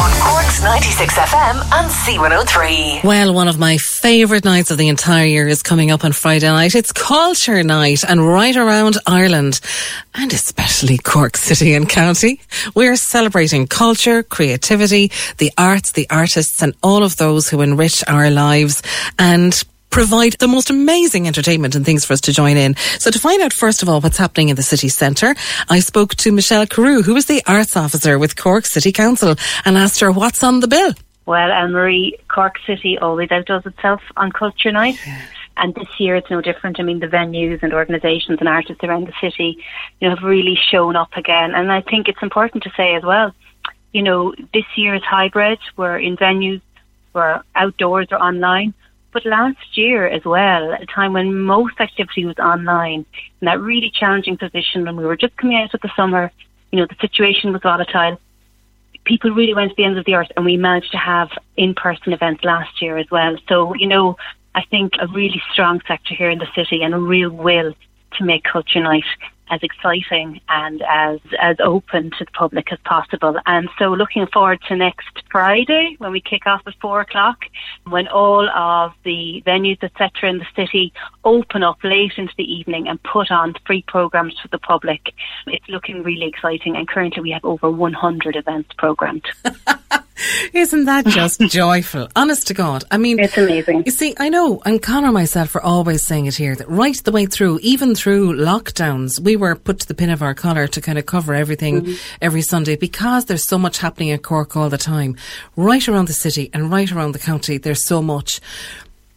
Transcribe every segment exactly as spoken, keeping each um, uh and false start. On Cork's ninety-six F M and C one oh three. Well, one of my favourite nights of the entire year is coming up on Friday night. It's Culture Night, and right around Ireland, and especially Cork City and County, we're celebrating culture, creativity, the arts, the artists, and all of those who enrich our lives and provide the most amazing entertainment and things for us to join in. So to find out, first of all, what's happening in the city centre, I spoke to Michelle Carew, who is the Arts Officer with Cork City Council, and asked her what's on the bill. Well, Elmarie, Cork City always outdoes itself on Culture Night. Yeah. And this year it's no different. I mean, the venues and organisations and artists around the city, you know, have really shown up again. And I think it's important to say as well, you know, this year is hybrid. We're in venues, we're outdoors or online. But last year as well, a time when most activity was online, in that really challenging position when we were just coming out of the summer, you know, the situation was volatile. People really went to the ends of the earth, and we managed to have in-person events last year as well. So, you know, I think a really strong sector here in the city and a real will to make Culture Night as exciting and as as open to the public as possible. And so looking forward to next Friday when we kick off at four o'clock, when all of the venues, et cetera in the city open up late into the evening and put on free programmes for the public. It's looking really exciting, and currently we have over one hundred events programmed. Isn't that just joyful? Honest to God. I mean, it's amazing. You see, I know, and Conor and myself are always saying it here, that right the way through, even through lockdowns, we were put to the pin of our collar to kind of cover everything mm-hmm. every Sunday, because there's so much happening at Cork all the time. Right around the city and right around the county, there's so much.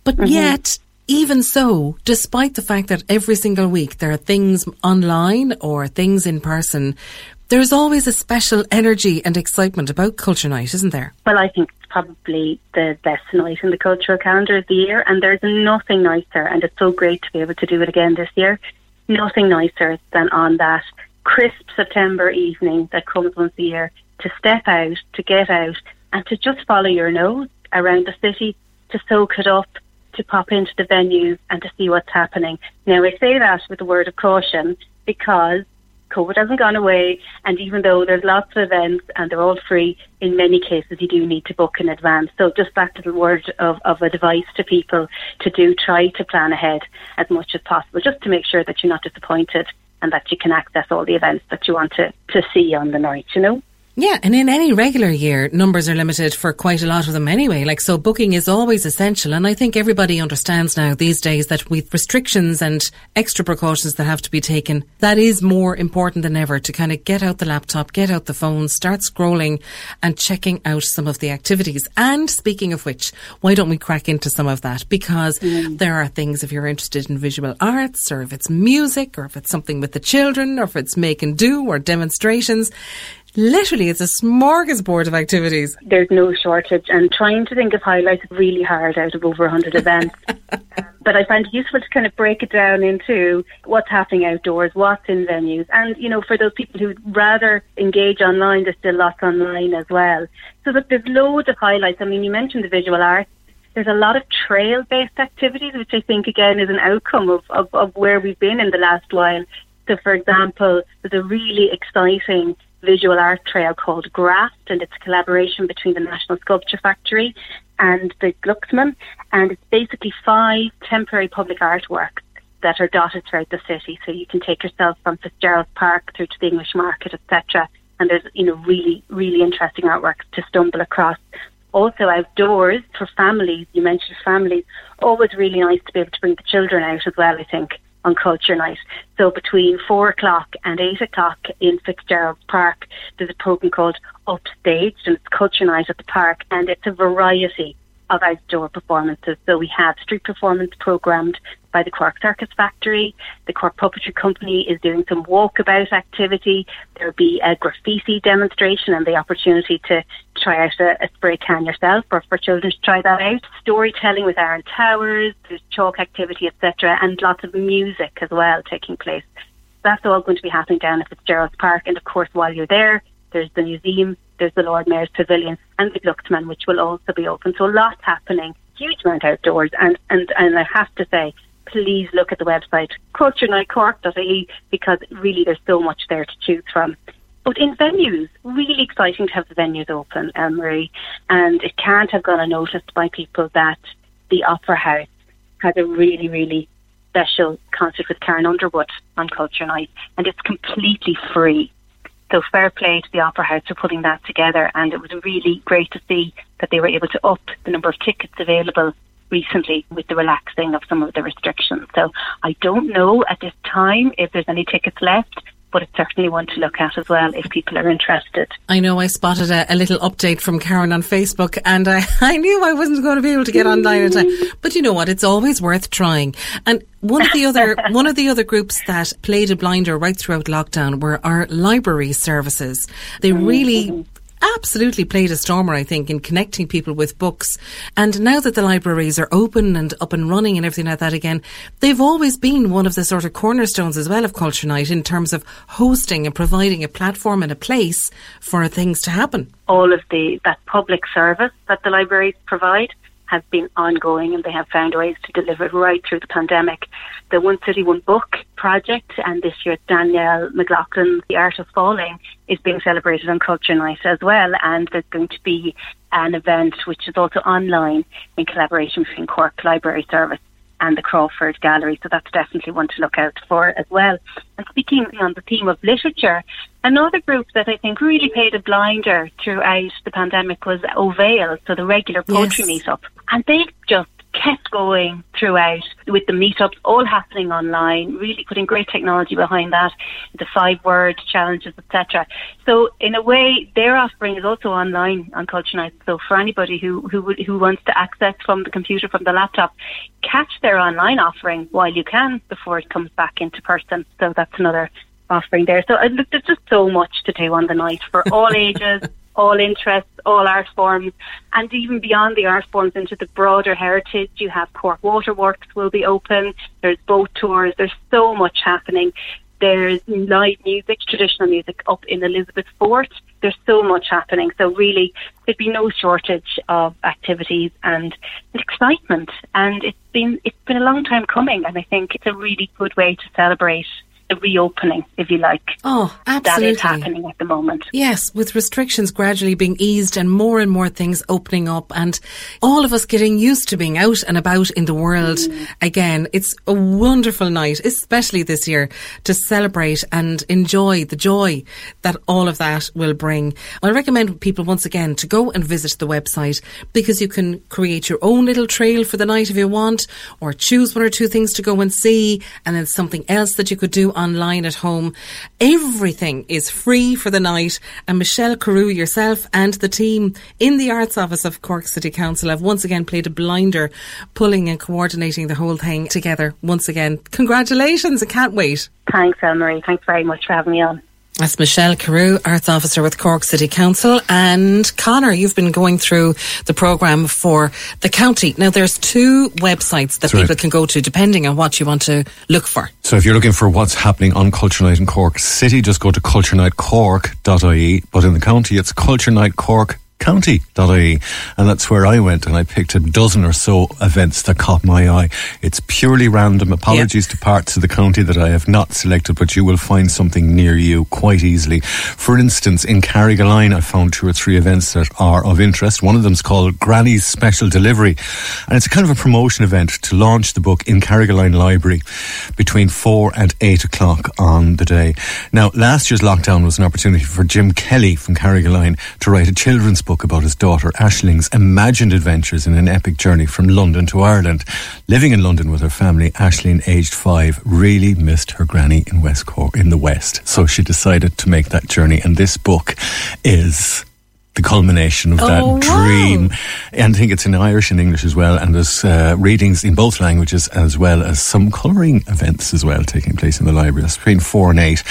But mm-hmm. yet, even so, despite the fact that every single week there are things online or things in person, there's always a special energy and excitement about Culture Night, isn't there? Well, I think it's probably the best night in the cultural calendar of the year, and there's nothing nicer, and it's so great to be able to do it again this year, nothing nicer than on that crisp September evening that comes once a year to step out, to get out, and to just follow your nose around the city, to soak it up, to pop into the venues and to see what's happening. Now, I say that with a word of caution, because COVID hasn't gone away, and even though there's lots of events and they're all free, in many cases you do need to book in advance. So just that little word of, of advice to people to do, try to plan ahead as much as possible, just to make sure that you're not disappointed and that you can access all the events that you want to, to see on the night, you know? Yeah, and in any regular year, numbers are limited for quite a lot of them anyway. Like, so booking is always essential. And I think everybody understands now these days that with restrictions and extra precautions that have to be taken, that is more important than ever to kind of get out the laptop, get out the phone, start scrolling and checking out some of the activities. And speaking of which, why don't we crack into some of that? Because mm. there are things, if you're interested in visual arts, or if it's music, or if it's something with the children, or if it's make and do or demonstrations. Literally, it's a smorgasbord of activities. There's no shortage, and trying to think of highlights is really hard out of over one hundred events. But I find it useful to kind of break it down into what's happening outdoors, what's in venues. And, you know, for those people who would rather engage online, there's still lots online as well. So look, there's loads of highlights. I mean, you mentioned the visual arts. There's a lot of trail-based activities, which I think, again, is an outcome of, of, of where we've been in the last while. So, for example, there's a really exciting visual art trail called Graft, and it's a collaboration between the National Sculpture Factory and the Glucksman, and it's basically five temporary public artworks that are dotted throughout the city. So you can take yourself from Fitzgerald Park through to the English Market, et cetera, and there's, you know, really, really interesting artwork to stumble across. Also outdoors for families, you mentioned families, always really nice to be able to bring the children out as well, I think, on Culture Night. So between four o'clock and eight o'clock in Fitzgerald Park, there's a programme called Upstage, and it's Culture Night at the park, and it's a variety of outdoor performances. So we have street performance programmed by the Cork Circus Factory. The Cork Puppetry Company is doing some walkabout activity. There'll be a graffiti demonstration and the opportunity to try out a, a spray can yourself, or for children to try that out. Storytelling with Aaron Towers, there's chalk activity, et cetera, and lots of music as well taking place. That's all going to be happening down at Fitzgerald Park. And of course, while you're there, there's the museum, there's the Lord Mayor's Pavilion and the Glucksman, which will also be open. So a lot happening, huge amount outdoors. And, and, and I have to say, please look at the website, culture night cork dot I E, because really there's so much there to choose from. But in venues, really exciting to have the venues open, Elmarie. And it can't have gone unnoticed by people that the Opera House has a really, really special concert with Karen Underwood on Culture Night, and it's completely free. So fair play to the Opera House for putting that together, and it was really great to see that they were able to up the number of tickets available recently with the relaxing of some of the restrictions. So I don't know at this time if there's any tickets left, but it's certainly one to look at as well if people are interested. I know I spotted a, a little update from Karen on Facebook, and I, I knew I wasn't going to be able to get online at a time. But you know what? It's always worth trying. And one of the other one of the other groups that played a blinder right throughout lockdown were our library services. They really absolutely played a stormer, I think, in connecting people with books. And now that the libraries are open and up and running and everything like that again, they've always been one of the sort of cornerstones as well of Culture Night in terms of hosting and providing a platform and a place for things to happen. All of the that public service that the libraries provide has been ongoing, and they have found ways to deliver it right through the pandemic. The One City, One Book project, and this year Danielle McLaughlin's The Art of Falling, is being celebrated on Culture Night as well, and there's going to be an event which is also online in collaboration between Cork Library Service and the Crawford Gallery, so that's definitely one to look out for as well. And speaking on the theme of literature, another group that I think really paid a blinder throughout the pandemic was O'Vale, so the regular poetry yes. meetup. And they just kept going throughout with the meetups, all happening online, really putting great technology behind that, the five-word challenges, et cetera. So in a way, their offering is also online on Culture Night. So for anybody who, who who wants to access from the computer, from the laptop, catch their online offering while you can before it comes back into person. So that's another offering there. So uh, look, there's just so much to do on the night for all ages, all interests, all art forms, and even beyond the art forms into the broader heritage. You have Cork Waterworks will be open, there's boat tours, there's so much happening. There's live music, traditional music up in Elizabeth Fort. There's so much happening. So really, there'd be no shortage of activities and excitement. And it's been it's been a long time coming, and I think it's a really good way to celebrate the reopening, if you like. Oh, absolutely. That is happening at the moment. Yes, with restrictions gradually being eased and more and more things opening up, and all of us getting used to being out and about in the world mm. again. It's a wonderful night, especially this year, to celebrate and enjoy the joy that all of that will bring. I recommend people once again to go and visit the website, because you can create your own little trail for the night if you want, or choose one or two things to go and see, and then something else that you could do online at home. Everything is free for the night, and Michelle Carew, yourself and the team in the Arts Office of Cork City Council have once again played a blinder, pulling and coordinating the whole thing together once again. Congratulations, I can't wait. Thanks, Elmarie. Thanks very much for having me on. That's Michelle Carew, Arts Officer with Cork City Council. And Conor, you've been going through the programme for the county. Now, there's two websites that That's people right. can go to, depending on what you want to look for. So if you're looking for what's happening on Culture Night in Cork City, just go to culture night cork dot I E. But in the county, it's culture night cork dot I E. cork county dot I E, and that's where I went, and I picked a dozen or so events that caught my eye. It's purely random. Apologies yeah. to parts of the county that I have not selected, but you will find something near you quite easily. For instance, in Carrigaline I found two or three events that are of interest. One of them's called Granny's Special Delivery, and it's a kind of a promotion event to launch the book in Carrigaline Library between four and eight o'clock on the day. Now, last year's lockdown was an opportunity for Jim Kelly from Carrigaline to write a children's book about his daughter Aisling's imagined adventures in an epic journey from London to Ireland. Living in London with her family, Aisling, aged five, really missed her granny in West Cork, in the West, so she decided to make that journey, and this book is the culmination of oh, that dream. Wow. And I think it's in Irish and English as well, and there's uh, readings in both languages, as well as some colouring events as well taking place in the library. That's between four and eight.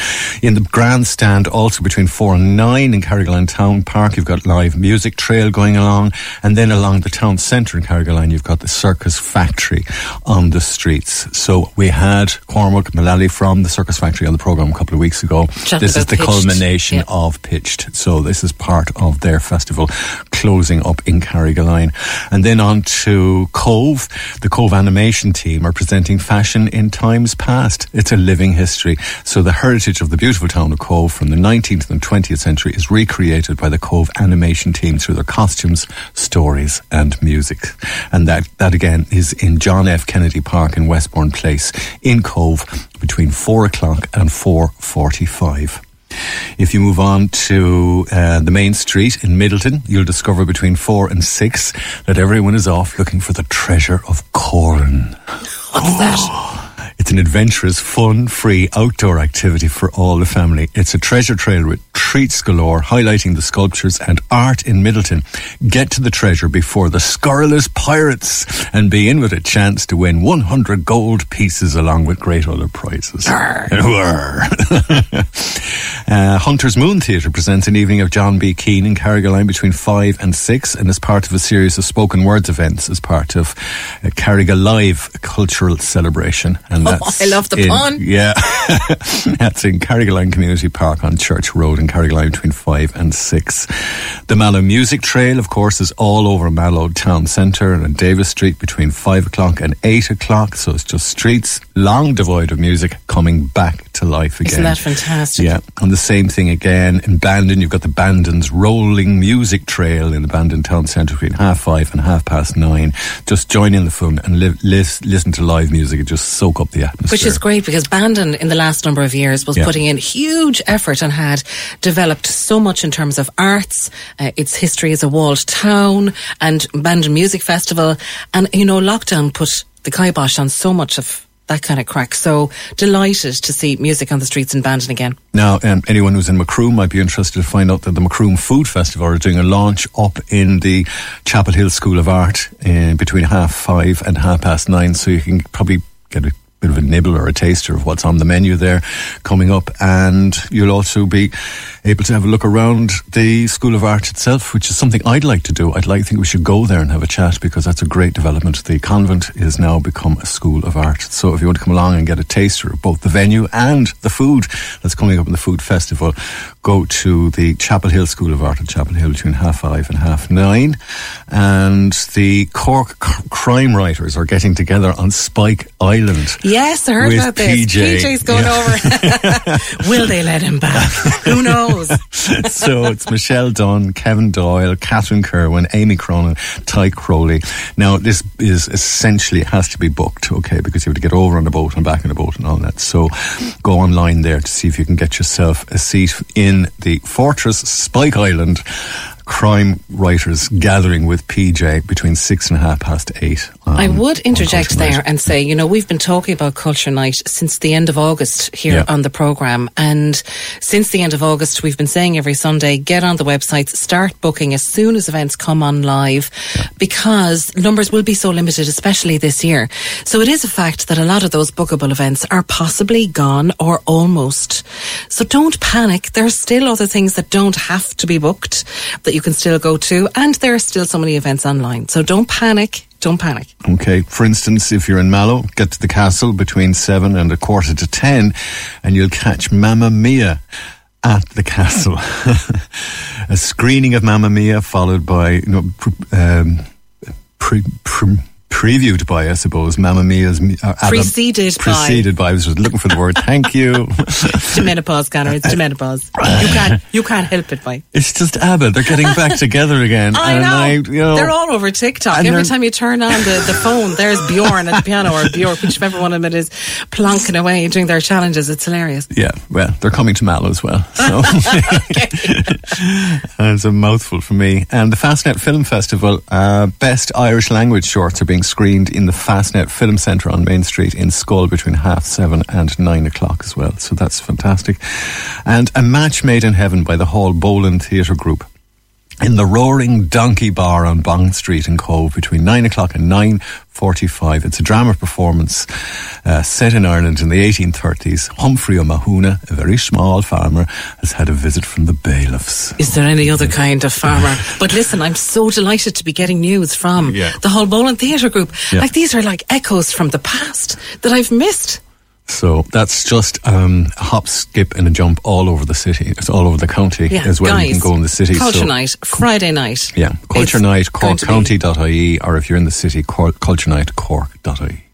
In the grandstand, also between four and nine in Carrigaline Town Park, you've got live music trail going along, and then along the town centre in Carrigaline you've got the Circus Factory on the streets. So we had Cormac Mullally from the Circus Factory on the programme a couple of weeks ago. Chatting this is the pitched. culmination yeah. of Pitched. So this is part of their festival closing up in Carrigaline. And then on to Cobh. The Cobh animation team are presenting Fashion in Times Past. It's a living history. So the heritage of the beautiful town of Cobh from the nineteenth and twentieth century is recreated by the Cobh animation team through their costumes, stories and music. And that, that again is in John F. Kennedy Park in Westbourne Place in Cobh between four o'clock and four forty-five. If you move on to uh, the main street in Middleton, you'll discover between four and six that everyone is off looking for the treasure of corn. What's that? It's an adventurous, fun, free outdoor activity for all the family. It's a treasure trail with treats galore, highlighting the sculptures and art in Middleton. Get to the treasure before the scurrilous pirates and be in with a chance to win one hundred gold pieces along with great other prizes. uh, Hunter's Moon Theatre presents an evening of John B. Keane in Carrigaline between five and six, and is part of a series of spoken words events as part of uh, Carrigaline Live cultural celebration. And Oh, I love the in, pun. Yeah. That's in Carrigaline Community Park on Church Road in Carrigaline between five and six. The Mallow Music Trail, of course, is all over Mallow Town Centre and Davis Street between five o'clock and eight o'clock. So it's just streets long devoid of music coming back to life again. Isn't that fantastic? Yeah. And the same thing again in Bandon. You've got the Bandon's Rolling Music Trail in the Bandon Town Centre between half five and half past nine. Just join in the fun and li- li- listen to live music and just soak up the atmosphere. Which is great, because Bandon in the last number of years was yeah. putting in huge effort and had developed so much in terms of arts, uh, its history as a walled town, and Bandon Music Festival, and you know, lockdown put the kibosh on so much of that kind of crack. So delighted to see music on the streets in Bandon again. Now, um, anyone who's in Macroom might be interested to find out that the Macroom Food Festival are doing a launch up in the Chapel Hill School of Art uh, between half five and half past nine, so you can probably get a bit of a nibble or a taster of what's on the menu there coming up. And you'll also be able to have a look around the School of Art itself, which is something I'd like to do. I'd like to think we should go there and have a chat, because that's a great development. The convent is now become a School of Art. So if you want to come along and get a taster of both the venue and the food that's coming up in the food festival, go to the Chapel Hill School of Art at Chapel Hill between half five and half nine. And the Cork c- crime writers are getting together on Spike Island. Yes, I heard about this. P J. P J's going yeah. over. Will they let him back? Who knows? So it's Michelle Dunn, Kevin Doyle, Catherine Kerwin, Amy Cronin, Ty Crowley. Now, this is essentially, it has to be booked, okay, because you have to get over on a boat and back on a boat and all that. So go online there to see if you can get yourself a seat in the Fortress Spike Island Crime Writers Gathering with P J between six and half past eight. Um, I would interject there and say, you know, we've been talking about Culture Night since the end of August here yeah. on the programme, and since the end of August we've been saying every Sunday, get on the websites, start booking as soon as events come on live, yeah. because numbers will be so limited, especially this year. So it is a fact that a lot of those bookable events are possibly gone or almost. So don't panic, there are still other things that don't have to be booked that you can still go to, and there are still so many events online, so don't panic. Don't panic. Okay. For instance, if you're in Mallow, get to the castle between seven and a quarter to ten, and you'll catch Mamma Mia at the castle. a screening of Mamma Mia, followed by, you know, um, pre, pre, previewed by, I suppose, Mamma Mia's... Uh, preceded by. Preceded by, I was just looking for the word, thank you. It's to menopause, Conor, it's to menopause. You can't, you can't help it, boy. It's just ABBA, they're getting back together again. I and know. I, you know, they're all over TikTok. Every time you turn on the, the phone, there's Bjorn at the piano, or Bjorn, whichever one of them is, plonking away doing their challenges. It's hilarious. Yeah, well, they're coming to Mallow as well. So it's a mouthful for me. And the Fastnet Film Festival, uh, Best Irish Language Shorts are being screened in the Fastnet Film Centre on Main Street in Skull between half seven and nine o'clock as well. So that's fantastic. And A Match Made in Heaven by the Hall Boland Theatre Group in the Roaring Donkey Bar on Bond Street in Cobh between nine o'clock and nine forty-five. It's a drama performance uh, set in Ireland in the eighteen thirties. Humphrey O'Mahuna, a very small farmer, has had a visit from the bailiffs. Is there any other kind of farmer? But listen, I'm so delighted to be getting news from yeah. the Hall Boland Theatre Group. Yeah. Like, these are like echoes from the past that I've missed. So that's just um, a hop, skip and a jump all over the city. It's all over the county yeah, as well. Guys, you can go in the city. Culture so, Night, Friday night. Yeah, Culture Night, cork county dot I E, or if you're in the city, culture night cork dot I E.